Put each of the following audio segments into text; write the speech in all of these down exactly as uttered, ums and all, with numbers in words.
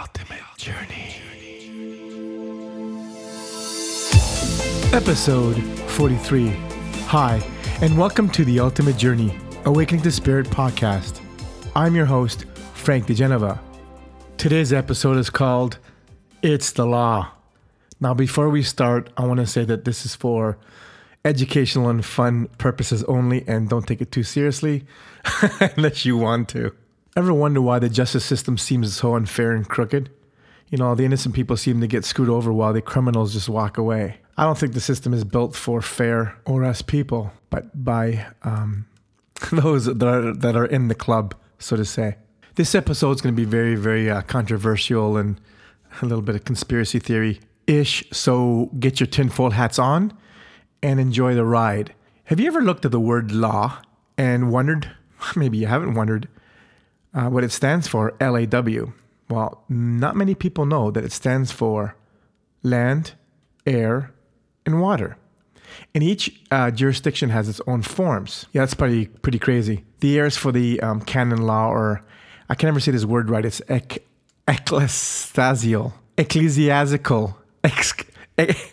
Ultimate Journey. Episode forty-three. Hi, and welcome to the Ultimate Journey, Awakening to Spirit podcast. I'm your host, Frank DeGenova. Today's episode is called It's the Law. Now, before we start, I want to say that this is for educational and fun purposes only, and don't take it too seriously unless you want to. Ever wonder why the justice system seems so unfair and crooked? You know, the innocent people seem to get screwed over while the criminals just walk away. I don't think the system is built for fair or us people, but by um, those that are, that are in the club, so to say. This episode is going to be very, very uh, controversial and a little bit of conspiracy theory-ish, so get your tinfoil hats on and enjoy the ride. Have you ever looked at the word law and wondered, maybe you haven't wondered, Uh, what it stands for, L A W. Well, not many people know that it stands for land, air, and water. And each uh, jurisdiction has its own forms. Yeah, that's pretty, pretty crazy. The air is for the um, canon law, or I can never say this word right. It's ec- ecclesiastical. Ecclesiastical. Ex- e-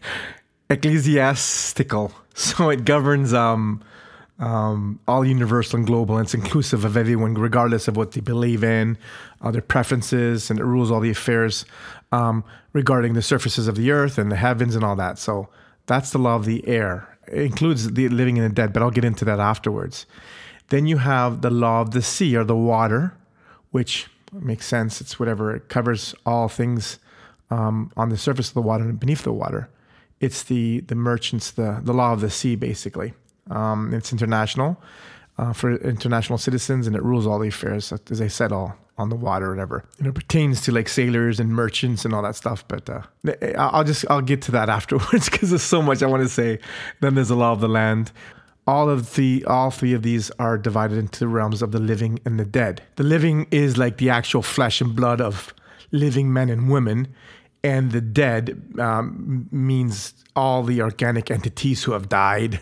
ecclesiastical. So it governs... Um, Um, all universal and global, and it's inclusive of everyone, regardless of what they believe in, uh, their preferences, and it rules all the affairs um, regarding the surfaces of the earth and the heavens and all that. So that's the law of the air. It includes the living and the dead, but I'll get into that afterwards. Then you have the law of the sea, or the water, which makes sense. It's whatever. It covers all things um, on the surface of the water and beneath the water. It's the, the merchants, the, the law of the sea, basically. Um, it's international uh, for international citizens, and it rules all the affairs, as I said, all on the water or whatever. And it pertains to like sailors and merchants and all that stuff. But uh, I'll just I'll get to that afterwards because there's so much I want to say. Then there's the law of the land. All of the all three of these are divided into the realms of the living and the dead. The living is like the actual flesh and blood of living men and women, and the dead um, means all the organic entities who have died.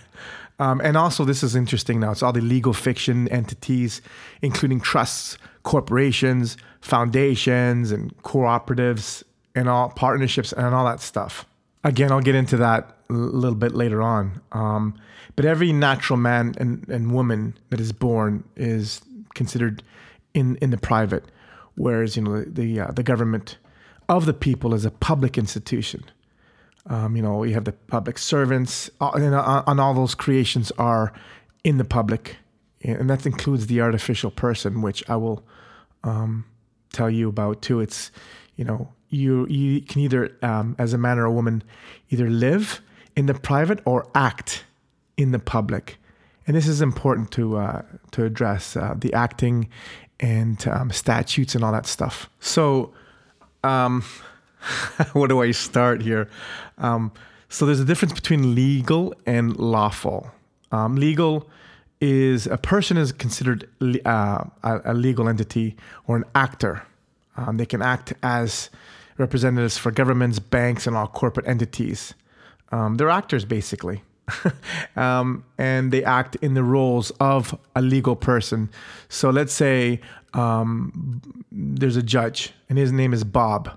Um, and also, this is interesting now, it's all the legal fiction entities, including trusts, corporations, foundations, and cooperatives, and all partnerships, and all that stuff. Again, I'll get into that a little bit later on. Um, but every natural man and, and woman that is born is considered in, in the private, whereas you know the uh, the government of the people is a public institution. Um, you know, you have the public servants, uh, and, uh, and all those creations are in the public, and that includes the artificial person, which I will um, tell you about too. It's, you know, you you can either, um, as a man or a woman, either live in the private or act in the public, and this is important to uh, to address uh, the acting and um, statutes and all that stuff. So. Um, Where do I start here? Um, so there's a difference between legal and lawful. Um, legal is a person is considered uh, a legal entity or an actor. Um, they can act as representatives for governments, banks, and all corporate entities. Um, they're actors, basically. um, and they act in the roles of a legal person. So let's say um, there's a judge, and his name is Bob.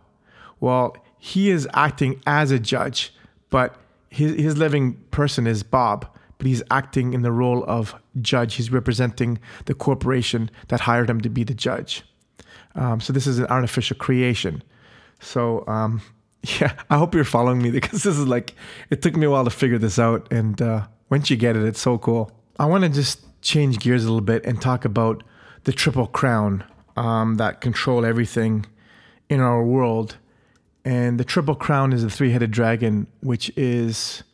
Well, he is acting as a judge, but his, his living person is Bob, but he's acting in the role of judge. He's representing the corporation that hired him to be the judge. Um, so this is an artificial creation. So um, yeah, I hope you're following me because this is like, it took me a while to figure this out. And uh, once you get it, it's so cool. I want to just change gears a little bit and talk about the triple crown um, that control everything in our world. And the triple crown is a three-headed dragon, which is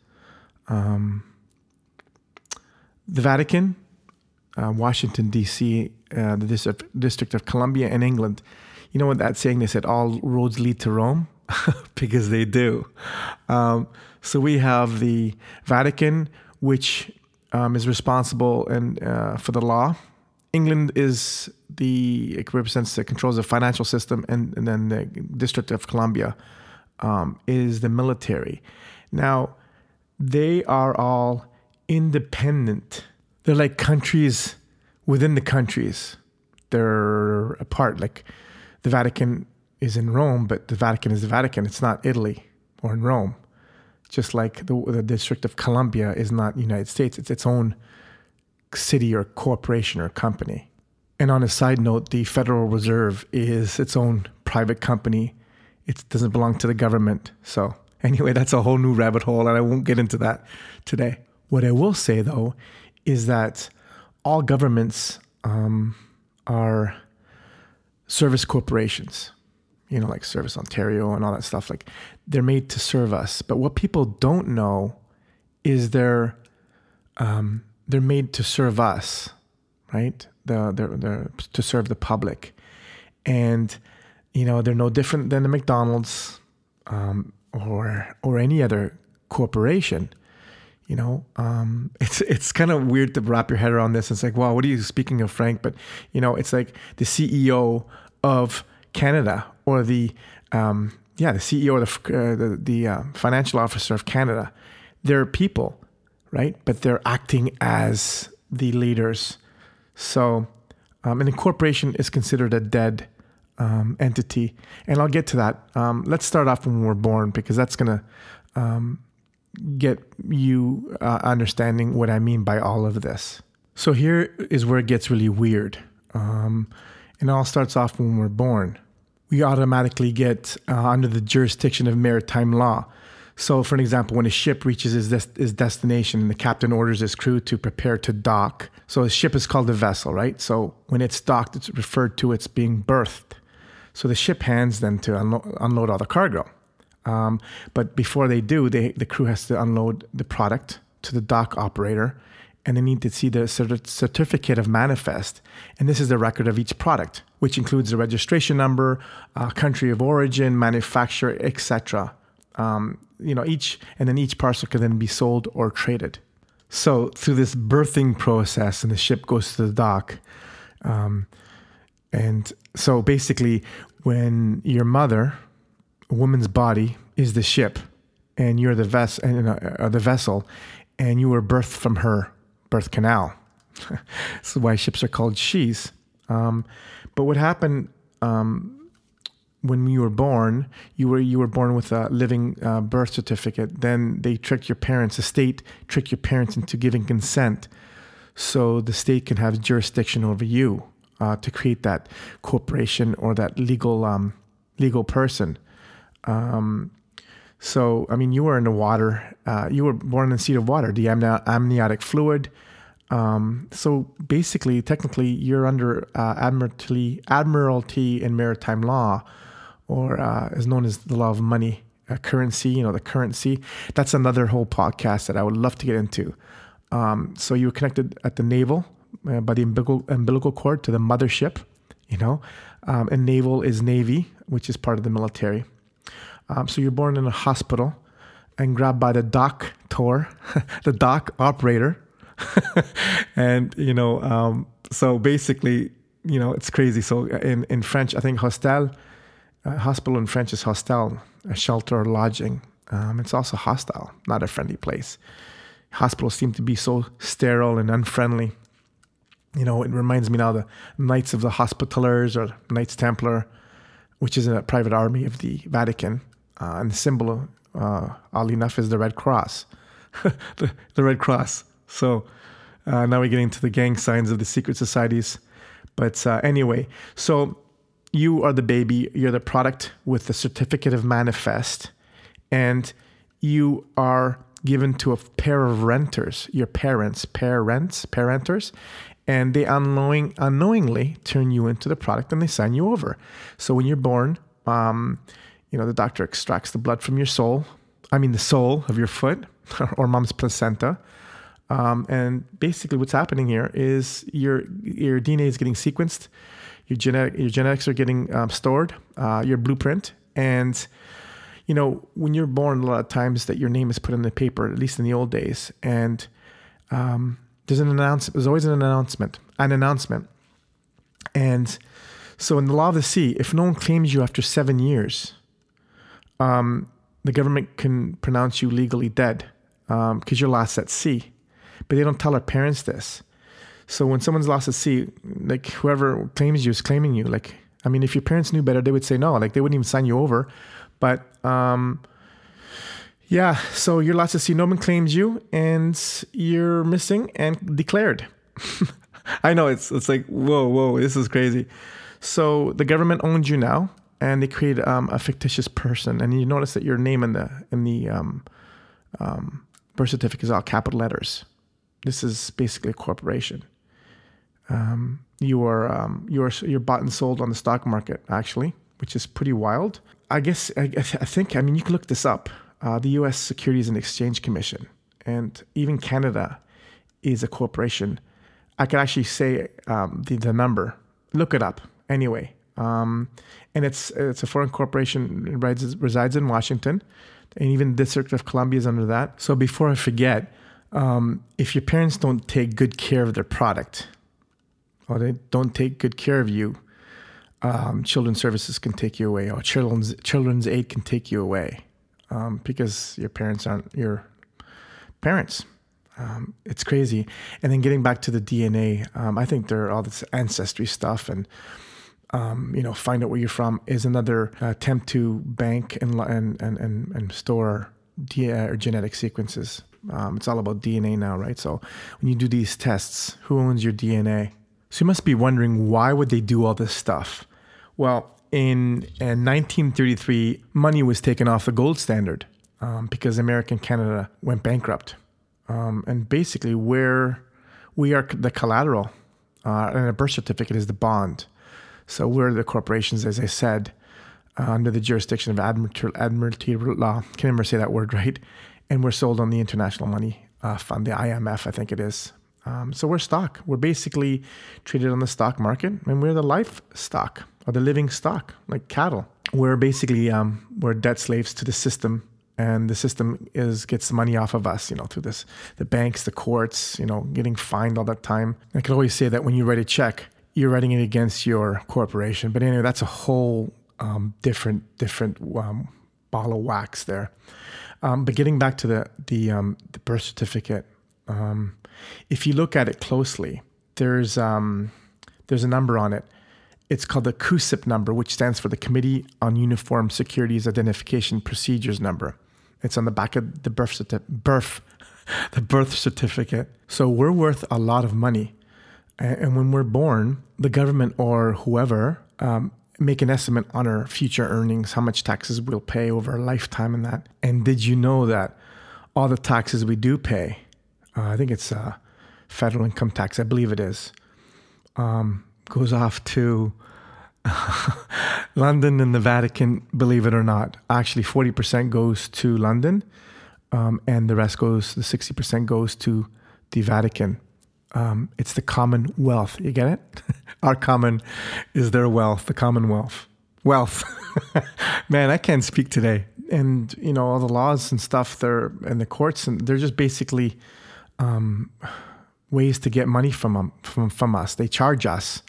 um, the Vatican, uh, Washington, D C, uh, the Dis- District of Columbia, and England. You know what that saying? They said all roads lead to Rome because they do. Um, so we have the Vatican, which um, is responsible and uh, for the law. England is the, it represents the controls of financial system, and, and then the District of Columbia um, is the military. Now, they are all independent. They're like countries within the countries. They're apart. Like the Vatican is in Rome, but the Vatican is the Vatican. It's not Italy or in Rome. Just like the, the District of Columbia is not the United States. It's its own city or corporation or company. And on a side note, the Federal Reserve is its own private company. It doesn't belong to the government. So anyway, that's a whole new rabbit hole, and I won't get into that today. What I will say, though, is that all governments um, are service corporations, you know, like Service Ontario and all that stuff. Like, they're made to serve us. But what people don't know is they're um, they're made to serve us, right? The, they're, they're to serve the public. And, you know, they're no different than the McDonald's um, or or any other corporation. You know, um, it's it's kind of weird to wrap your head around this. It's like, wow, what are you speaking of, Frank? But, you know, it's like the C E O of Canada or the, um, yeah, the C E O or the, uh, the, the uh, financial officer of Canada. They're people, right? But they're acting as the leaders. So um, and a corporation is considered a dead um, entity. And I'll get to that. Um, let's start off when we're born, because that's going to um, get you uh, understanding what I mean by all of this. So here is where it gets really weird. Um, and it all starts off when we're born. We automatically get uh, under the jurisdiction of maritime law. So for an example, when a ship reaches its, des- its destination and the captain orders his crew to prepare to dock. So a ship is called a vessel, right? So when it's docked, it's referred to as being berthed. So the ship hands them to unlo- unload all the cargo. Um, but before they do, they, the crew has to unload the product to the dock operator, and they need to see the cert- certificate of manifest. And this is the record of each product, which includes the registration number, uh, country of origin, manufacturer, et cetera. Um, you know, each and then each parcel can then be sold or traded. So through this berthing process, and the ship goes to the dock, um, and so basically, when your mother, a woman's body is the ship, and you're the vessel, and uh, uh, the vessel, and you were birthed from her birth canal. This is why ships are called she's. Um, but what happened um, when you were born? You were you were born with a living uh, birth certificate. Then they tricked your parents. The state tricked your parents into giving consent, so the state can have jurisdiction over you uh, to create that corporation or that legal um, legal person. Um, so, I mean, you were in the water, uh, you were born in the seat of water, the amni- amniotic fluid. Um, so basically, technically you're under, uh, admiralty, admiralty and maritime law, or, uh, is known as the law of money, uh, currency, you know, the currency. That's another whole podcast that I would love to get into. Um, so you were connected at the navel uh, by the umbilical, umbilical cord to the mothership, you know, um, and naval is Navy, which is part of the military. Um, so you're born in a hospital and grabbed by the doctor, the doc operator. And, you know, um, so basically, you know, it's crazy. So in, in French, I think hostel, uh, hospital in French is hostel, a shelter or lodging. Um, it's also hostile, not a friendly place. Hospitals seem to be so sterile and unfriendly. You know, it reminds me now of the Knights of the Hospitallers or Knights Templar, which is a private army of the Vatican. Uh, and the symbol, uh, oddly enough, is the Red Cross. the, the Red Cross. So uh, now we're getting to the gang signs of the secret societies. But uh, anyway, so you are the baby. You're the product with the certificate of manifest. And you are given to a pair of renters, your parents, parents, parenters. And they unknowing, unknowingly turn you into the product and they sign you over. So when you're born... Um, You know, the doctor extracts the blood from your soul, I mean the sole of your foot or mom's placenta. Um, and basically what's happening here is your your D N A is getting sequenced, your, genetic, your genetics are getting um, stored, uh, your blueprint. And, you know, when you're born, a lot of times that your name is put in the paper, at least in the old days. And um, there's an announcement, there's always an announcement, an announcement. And so in the law of the sea, if no one claims you after seven years... Um, the government can pronounce you legally dead because um, you're lost at sea. But they don't tell our parents this. So when someone's lost at sea, like whoever claims you is claiming you. Like I mean, if your parents knew better, they would say no, like they wouldn't even sign you over. But um, yeah, so your lot to see, no one claims you and you're missing and declared. I know it's it's like, whoa, whoa, this is crazy. So the government owns you now, and they create um, a fictitious person. And you notice that your name in the in the um, um, birth certificate is all capital letters. This is basically a corporation. Um, you are um, you are you're bought and sold on the stock market, actually, which is pretty wild. I guess I, I think I mean you can look this up. Uh, the U S Securities and Exchange Commission, and even Canada, is a corporation. I can actually say um, the, the number. Look it up anyway. Um, and it's it's a foreign corporation. It resides, resides in Washington, and even the District of Columbia is under that. So before I forget, um, if your parents don't take good care of their product, or they don't take good care of you, um, Children's Services can take you away, or Children's Children's Aid can take you away, um, because your parents aren't your parents. Um, it's crazy. And then getting back to the D N A, um, I think there are all this ancestry stuff and, um, you know, find out where you're from is another attempt to bank and and and, and store D N A or genetic sequences. Um, it's all about D N A now, right? So when you do these tests, who owns your D N A? So you must be wondering, why would they do all this stuff? Well, in, in nineteen thirty-three, money was taken off the gold standard um, because America and Canada went bankrupt. Um, and basically, where we are the collateral, uh, and a birth certificate is the bond. So we're the corporations, as I said, uh, under the jurisdiction of admiralty, admiralty law. Can't remember say that word right. And we're sold on the international money uh, fund, the I M F, I think it is. Um, so we're stock. We're basically traded on the stock market, and we're the life stock or the living stock, like cattle. We're basically um, we're debt slaves to the system. And the system is gets money off of us, you know, through this, the banks, the courts, you know, getting fined all that time. I could always say that when you write a check, you're writing it against your corporation. But anyway, that's a whole um, different different um, ball of wax there. Um, but getting back to the the, um, the birth certificate, um, if you look at it closely, there's um, there's a number on it. It's called the CUSIP number, which stands for the Committee on Uniform Securities Identification Procedures number. It's on the back of the birth, certi- birth, the birth certificate. So we're worth a lot of money. And when we're born, the government or whoever um, make an estimate on our future earnings, how much taxes we'll pay over a lifetime and that. And did you know that all the taxes we do pay, uh, I think it's uh, federal income tax, I believe it is, um, goes off to London and the Vatican, believe it or not. Actually, forty percent goes to London, um, and the rest goes, the sixty percent goes to the Vatican. Um, it's the Commonwealth. You get it? Our common is their wealth, the Commonwealth. Wealth. Man, I can't speak today. And, you know, all the laws and stuff, they're, and the courts, and they're just basically um, ways to get money from, from, from us. They charge us.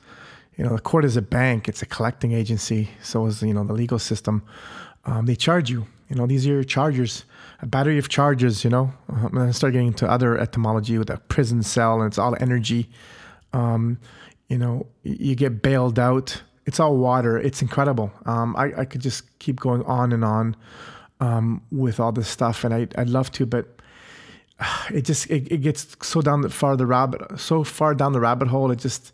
You know, the court is a bank, it's a collecting agency, so is, you know, the legal system. Um, they charge you, you know, these are your chargers, a battery of charges, you know. Um, and I start getting into other etymology with a prison cell, and it's all energy. Um, you know, you get bailed out. It's all water. It's incredible. Um, I, I could just keep going on and on um, with all this stuff, and I, I'd love to, but it just, it, it gets so down the far the rabbit, so far down the rabbit hole, it just...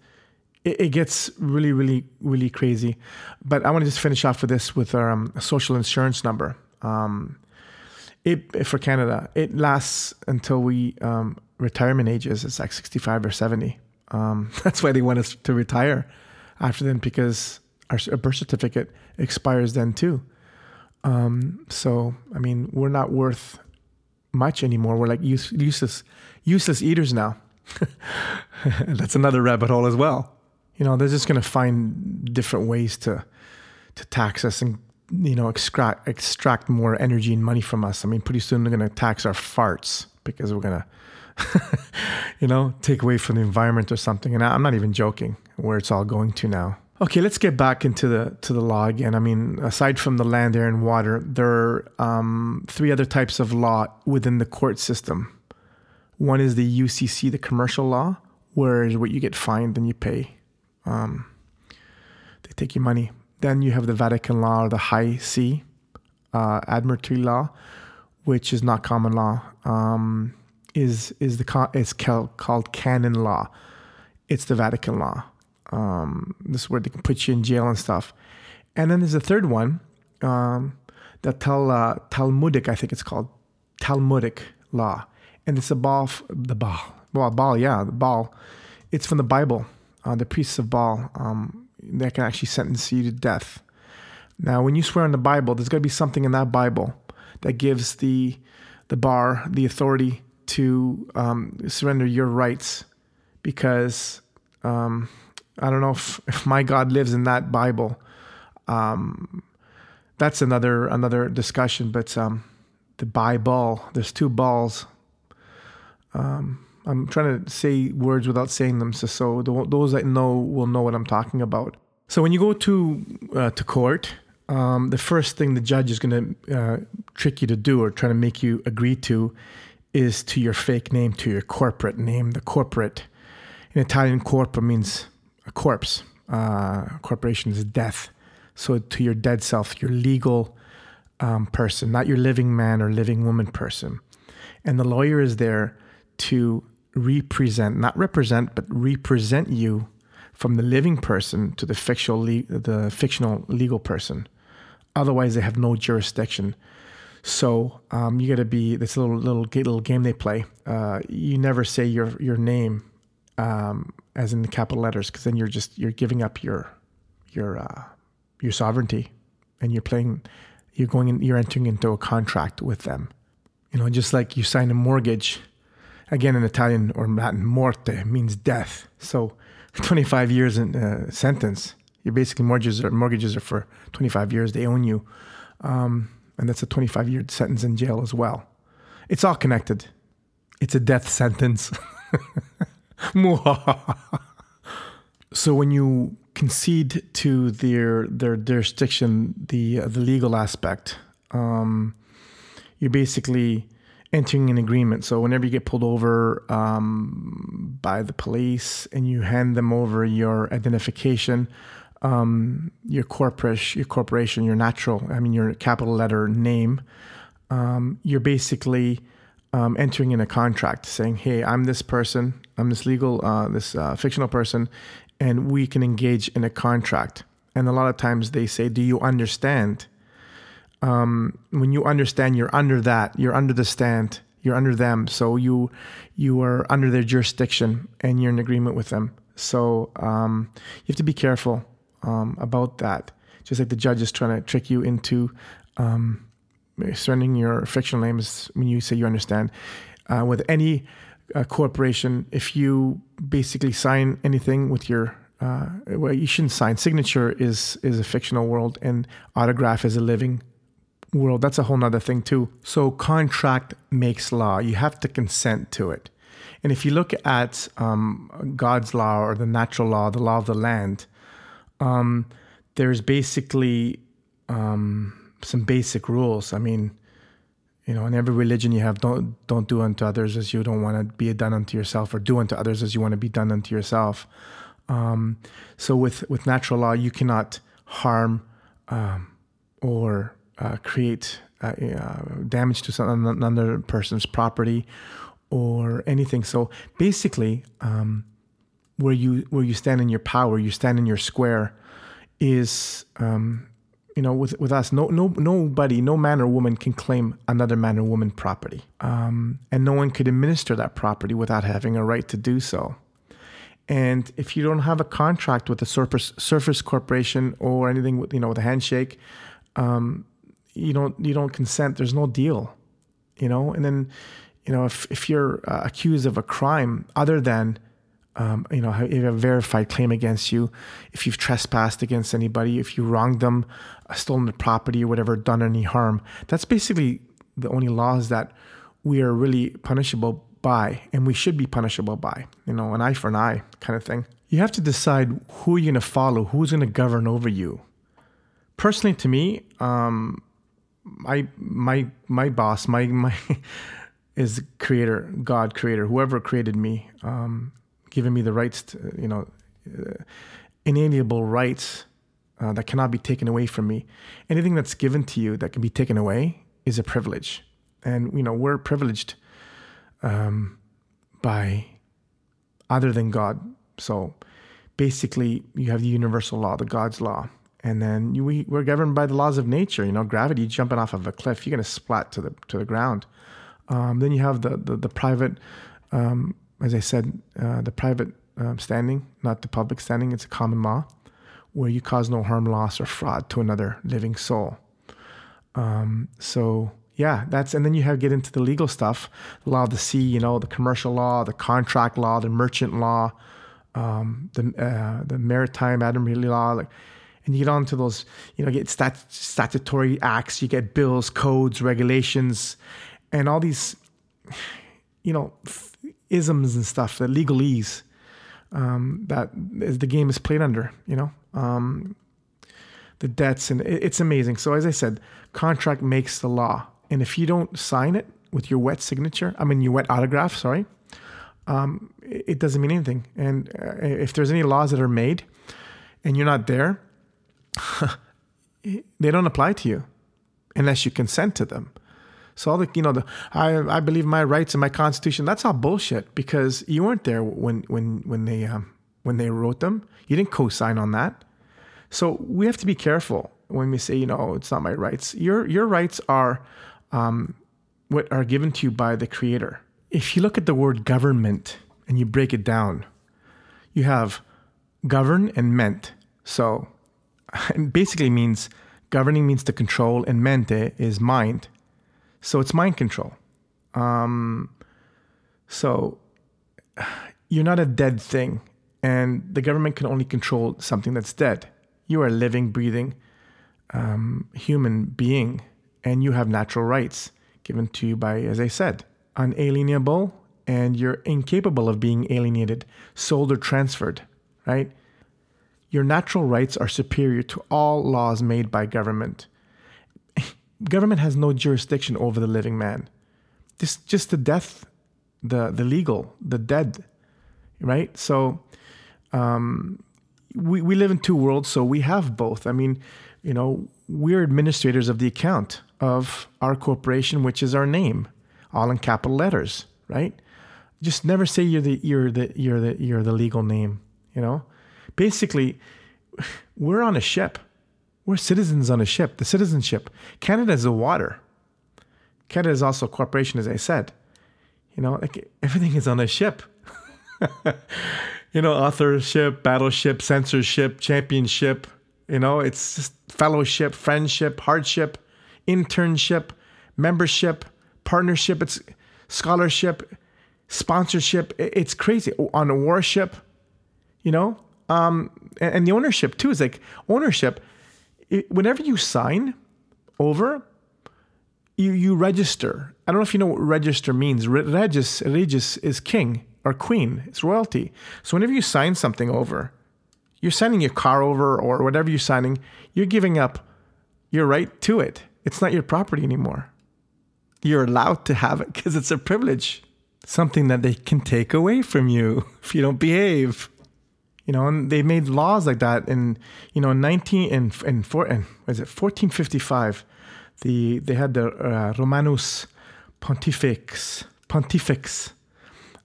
It gets really, really, really crazy. But I want to just finish off with this with our um, social insurance number. Um, it for Canada, it lasts until we um, retirement ages. It's like sixty-five or seventy. Um, that's why they want us to retire after then, because our birth certificate expires then too. Um, so, I mean, we're not worth much anymore. We're like use, useless, useless eaters now. That's another rabbit hole as well. You know, they're just going to find different ways to to tax us and, you know, extract extract more energy and money from us. I mean, pretty soon they're going to tax our farts because we're going to, you know, take away from the environment or something. And I'm not even joking where it's all going to now. Okay, let's get back into the to the law again. I mean, aside from the land, air, and water, there are um, three other types of law within the court system. One is the U C C, the commercial law, where is what you get fined and you pay. Um, they take your money. Then you have the Vatican law, or the High See, uh, Admiralty law, which is not common law. Um, is is the con- it's cal- called canon law. It's the Vatican law. Um, this is where they can put you in jail and stuff. And then there's a third one, um, the Tal- uh, Talmudic, I think it's called Talmudic law, and it's the Baal, the Baal, well Baal, yeah, the Baal. It's from the Bible, uh, the priests of Baal. Um, that can actually sentence you to death. Now, when you swear on the Bible, there's got to be something in that Bible that gives the the bar the authority to um, surrender your rights, because um, I don't know if, if my God lives in that Bible. Um, that's another another discussion. But um, the Bible, there's two balls. Um, I'm trying to say words without saying them, so, so those that know will know what I'm talking about. So when you go to uh, to court, um, the first thing the judge is going to uh, trick you to do, or try to make you agree to, is to your fake name, to your corporate name. The corporate, in Italian, corpo means a corpse. Uh, corporation is death. So to your dead self, your legal um, person, not your living man or living woman person. And the lawyer is there to represent, not represent, but represent you from the living person to the fictional, le- the fictional legal person. Otherwise, they have no jurisdiction. So um, you got to be this little little little game they play. Uh, you never say your your name um, as in the capital letters, because then you're just you're giving up your your uh, your sovereignty, and you're playing. You're going. In, you're entering into a contract with them. You know, just like you sign a mortgage. Again, in Italian or Latin, morte means death. So twenty-five years in a sentence, your basically mortgages are, mortgages are for twenty-five years. They own you. Um, and that's a twenty-five-year sentence in jail as well. It's all connected. It's a death sentence. So when you concede to their their jurisdiction, the, uh, the legal aspect, um, you're basically entering an agreement. So whenever you get pulled over um, by the police and you hand them over your identification, um, your corpus, your corporation, your natural, I mean, your capital letter name, um, you're basically um, entering in a contract saying, hey, I'm this person, I'm this legal, uh, this uh, fictional person, and we can engage in a contract. And a lot of times they say, do you understand? Um, when you understand, you're under that, you're under the stand, you're under them. So you, you are under their jurisdiction and you're in agreement with them. So, um, you have to be careful, um, about that. Just like the judge is trying to trick you into, um, surrendering your fictional names when you say you understand, uh, with any uh, corporation. If you basically sign anything with your, uh, well, you shouldn't sign. Signature is, is a fictional world, and autograph is a living world. That's a whole nother thing too. So contract makes law. You have to consent to it. And if you look at um, God's law, or the natural law, the law of the land, um, there's basically um, some basic rules. I mean, you know, in every religion you have, don't don't do unto others as you don't want to be done unto yourself, or do unto others as you want to be done unto yourself. Um, so with, with natural law, you cannot harm um, or Uh, create uh, uh, damage to some, another person's property or anything. So basically, um, where you where you stand in your power, you stand in your square, is um, you know with with us. No no nobody, no man or woman can claim another man or woman property, um, and no one could administer that property without having a right to do so. And if you don't have a contract with a surface surface corporation or anything, with, you know, with a handshake. Um, You don't you don't consent. There's no deal, you know. And then, you know, if if you're uh, accused of a crime other than, um, you know, if you have a verified claim against you, if you've trespassed against anybody, if you wronged them, uh, stolen the property or whatever, done any harm, that's basically the only laws that we are really punishable by, and we should be punishable by. You know, an eye for an eye kind of thing. You have to decide who you're going to follow, who's going to govern over you. Personally, to me, um. I, my, my boss, my, my, is creator, God creator, whoever created me, um, giving me the rights to, you know, uh, inalienable rights uh, that cannot be taken away from me. Anything that's given to you that can be taken away is a privilege. And, you know, we're privileged um, by other than God. So basically, you have the universal law, the God's law. And then you, we, we're governed by the laws of nature. You know, gravity, jumping off of a cliff, you're going to splat to the to the ground. Um, then you have the, the, the private, um, as I said, uh, the private um, standing, not the public standing. It's a common law where you cause no harm, loss, or fraud to another living soul. Um, so... Yeah, that's, and then you have get into the legal stuff, the law of the sea, you know, the commercial law, the contract law, the merchant law, um, the uh, the maritime admiralty law, like, and you get onto those, you know, get stat- statutory acts, you get bills, codes, regulations, and all these, you know, f- isms and stuff, the legalese um, that is, the game is played under, you know. Um, the debts, and it, it's amazing. So as I said, contract makes the law. And if you don't sign it with your wet signature, I mean your wet autograph, sorry, um, it doesn't mean anything. And uh, if there's any laws that are made and you're not there, they don't apply to you unless you consent to them. So all the, you know, the I I believe my rights and my constitution, that's all bullshit because you weren't there when when when they um, when they wrote them. You didn't co-sign on that. So we have to be careful when we say, you know, it's not my rights. Your your rights are um, what are given to you by the Creator. If you look at the word government and you break it down, you have govern and ment. So it basically means governing means to control and mente is mind. So it's mind control. Um, so you're not a dead thing, and the government can only control something that's dead. You are a living, breathing Um, human being, and you have natural rights given to you by, as I said, unalienable, and you're incapable of being alienated, sold, or transferred, right? Your natural rights are superior to all laws made by government. Government has no jurisdiction over the living man. Just, just the death, the, the legal, the dead, right? So um, we, we live in two worlds, so we have both. I mean, you know, we're administrators of the account of our corporation, which is our name, all in capital letters, right? Just never say you're the you're the you're the you're the legal name, you know? Basically, we're on a ship. We're citizens on a ship. The citizenship. Canada is the water. Canada is also a corporation, as I said. You know, like everything is on a ship. You know, authorship, battleship, censorship, championship. You know, it's just fellowship, friendship, hardship, internship, membership, partnership, it's scholarship, sponsorship. It's crazy. On a warship, you know, um, and the ownership too is like ownership. It, whenever you sign over, you, you register. I don't know if you know what register means. Regis, Regis is king or queen. It's royalty. So whenever you sign something over, you're signing your car over or whatever you're signing, you're giving up your right to it. It's not your property anymore. You're allowed to have it because it's a privilege, something that they can take away from you if you don't behave. You know, and they made laws like that in, you know, nineteen and and four and was it fourteen fifty-five, the they had the uh, Romanus Pontifex Pontifex.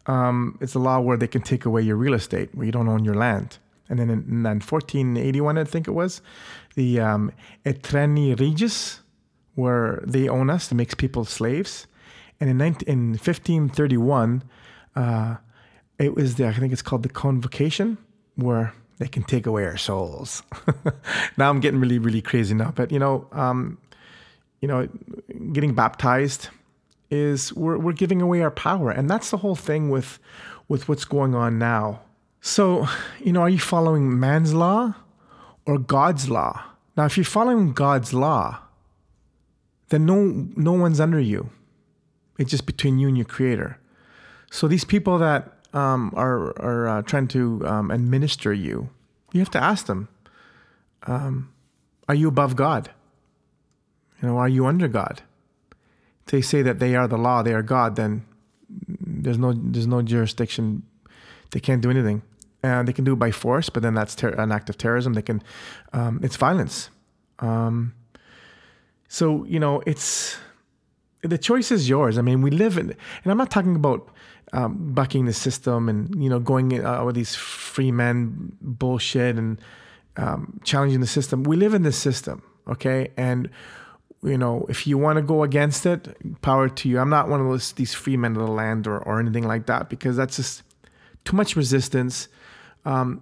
Um, it's a law where they can take away your real estate where you don't own your land. And then in fourteen eighty-one, I think it was, the um, Etreni Regis, where they own us, that makes people slaves. And in, nineteen, in fifteen thirty-one, uh, it was the, I think it's called the Convocation, where they can take away our souls. Now I'm getting really, really crazy now. But, you know, um, you know, getting baptized is, we're, we're giving away our power. And that's the whole thing with with what's going on now. So, you know, are you following man's law or God's law? Now, if you're following God's law, then no no one's under you. It's just between you and your Creator. So these people that um, are, are uh, trying to um, administer you, you have to ask them, um, are you above God? You know, are you under God? If they say that they are the law, they are God, then there's no there's no jurisdiction. They can't do anything. and they can do it by force, but then that's ter- an act of terrorism. They can, um, it's violence. Um, so, you know, it's, the choice is yours. I mean, we live in, and I'm not talking about um, bucking the system and, you know, going in, uh, with these free men bullshit and um, challenging the system. We live in this system, okay? And, you know, if you want to go against it, power to you. I'm not one of those, these free men of the land or, or anything like that, because that's just too much resistance. Um,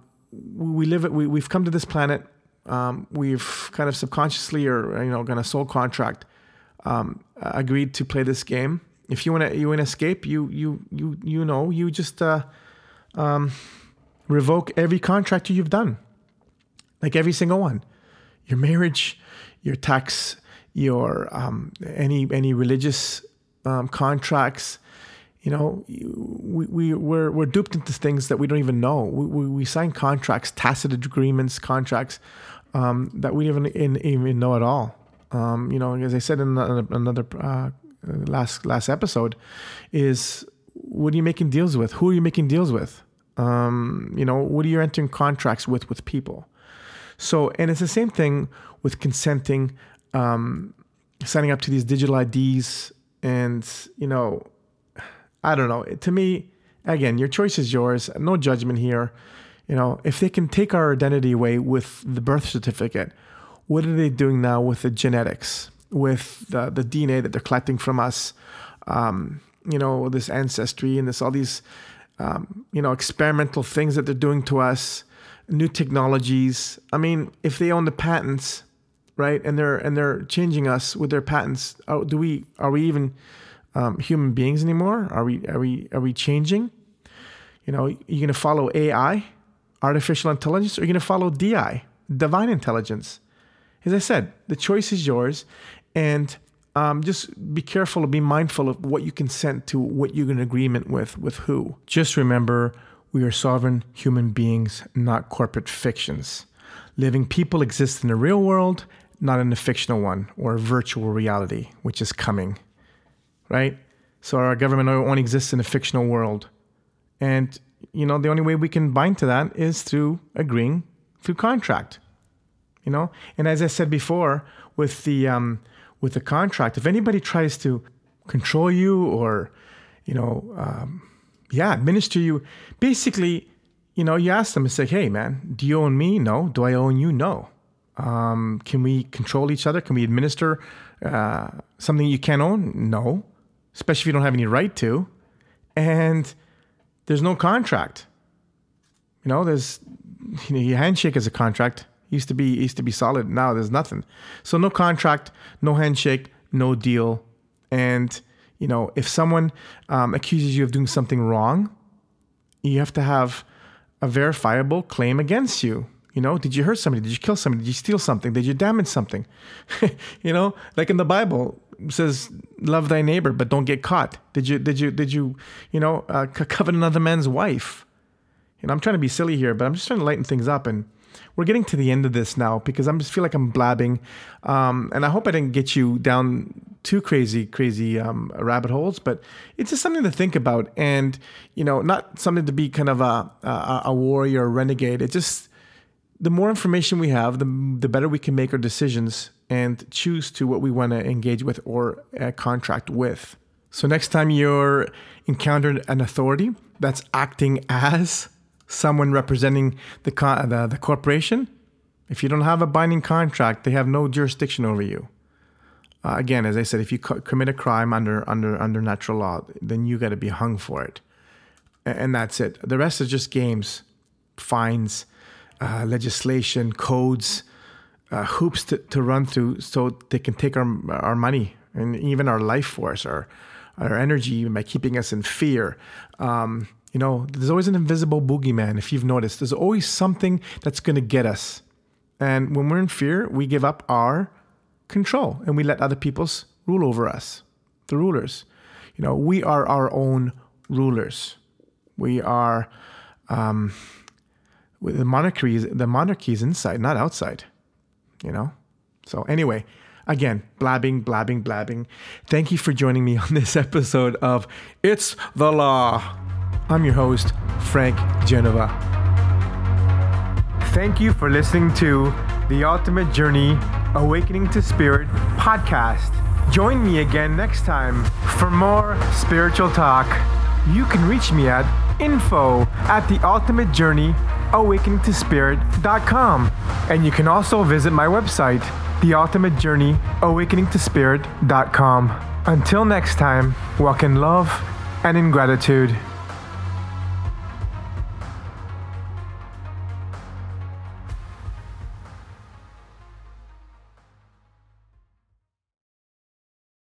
we live it. We, we've come to this planet. Um, we've kind of subconsciously or, you know, kind of soul contract um, agreed to play this game. If you want to, you want to escape, you, you, you, you know, you just uh, um, revoke every contract you've done. Like every single one, your marriage, your tax, your um, any any religious um, contracts. You know, we we we're we're duped into things that we don't even know. We we, we sign contracts, tacit agreements, contracts um, that we don't even even know at all. Um, you know, as I said in another uh, last last episode, is what are you making deals with? Who are you making deals with? Um, you know, what are you entering contracts with with people? So, and it's the same thing with consenting. Um, signing up to these digital I Ds and, you know, I don't know. To me, again, your choice is yours. No judgment here. You know, if they can take our identity away with the birth certificate, what are they doing now with the genetics, with the, the D N A that they're collecting from us? Um, you know, this ancestry and this, all these, um, you know, experimental things that they're doing to us, new technologies. I mean, if they own the patents, right, and they're and they're changing us with their patents. Are, do we are we even um, human beings anymore? Are we are we are we changing? You know, you're gonna follow A I, artificial intelligence, or you're gonna follow D I, divine intelligence. As I said, the choice is yours, and um, just be careful and be mindful of what you consent to, what you're in agreement with, with who. Just remember, we are sovereign human beings, not corporate fictions. Living people exist in the real world, not in a fictional one or a virtual reality, which is coming, right? So our government only exists in a fictional world. And, you know, the only way we can bind to that is through agreeing through contract, you know? And as I said before, with the, um, with the contract, if anybody tries to control you or, you know, um, yeah, administer you, basically, you know, you ask them, it's like, hey, man, do you own me? No. Do I own you? No. Um, can we control each other? Can we administer uh, something you can't own? No, especially if you don't have any right to. And there's no contract. You know, there's you know, your handshake is a contract. It used to be it used to be solid. Now there's nothing. So no contract, no handshake, no deal. And you know, if someone um, accuses you of doing something wrong, you have to have a verifiable claim against you. You know, did you hurt somebody? Did you kill somebody? Did you steal something? Did you damage something? You know, like in the Bible, it says, love thy neighbor, but don't get caught. Did you, did you, did you, you know, uh, covet another man's wife? And I'm trying to be silly here, but I'm just trying to lighten things up. And we're getting to the end of this now because I just feel like I'm blabbing. Um, and I hope I didn't get you down too crazy, crazy um, rabbit holes, but it's just something to think about. And, you know, not something to be kind of a, a, a warrior, a renegade. It just... The more information we have, the the better we can make our decisions and choose to what we want to engage with or uh, contract with. So next time you're encountered an authority that's acting as someone representing the, co- the the corporation, if you don't have a binding contract, they have no jurisdiction over you. Uh, again, as I said, if you co- commit a crime under under under natural law, then you got to be hung for it, and, and that's it. The rest is just games, fines. Uh, legislation, codes, uh, hoops to, to run through so they can take our our money and even our life force, our, our energy by keeping us in fear. Um, you know, there's always an invisible boogeyman, if you've noticed. There's always something that's going to get us. And when we're in fear, we give up our control and we let other people's rule over us, the rulers. You know, we are our own rulers. We are... Um, The monarchy, is, the monarchy is inside, not outside, you know? So anyway, again, blabbing, blabbing, blabbing. Thank you for joining me on this episode of It's the Law. I'm your host, Frank DeGenova. Thank you for listening to the Ultimate Journey, Awakening to Spirit podcast. Join me again next time for more spiritual talk. You can reach me at info at the ultimate journey awakening to spirit dot com, and you can also visit my website, the ultimate journey awakening to spirit dot com. Until next time, walk in love and in gratitude.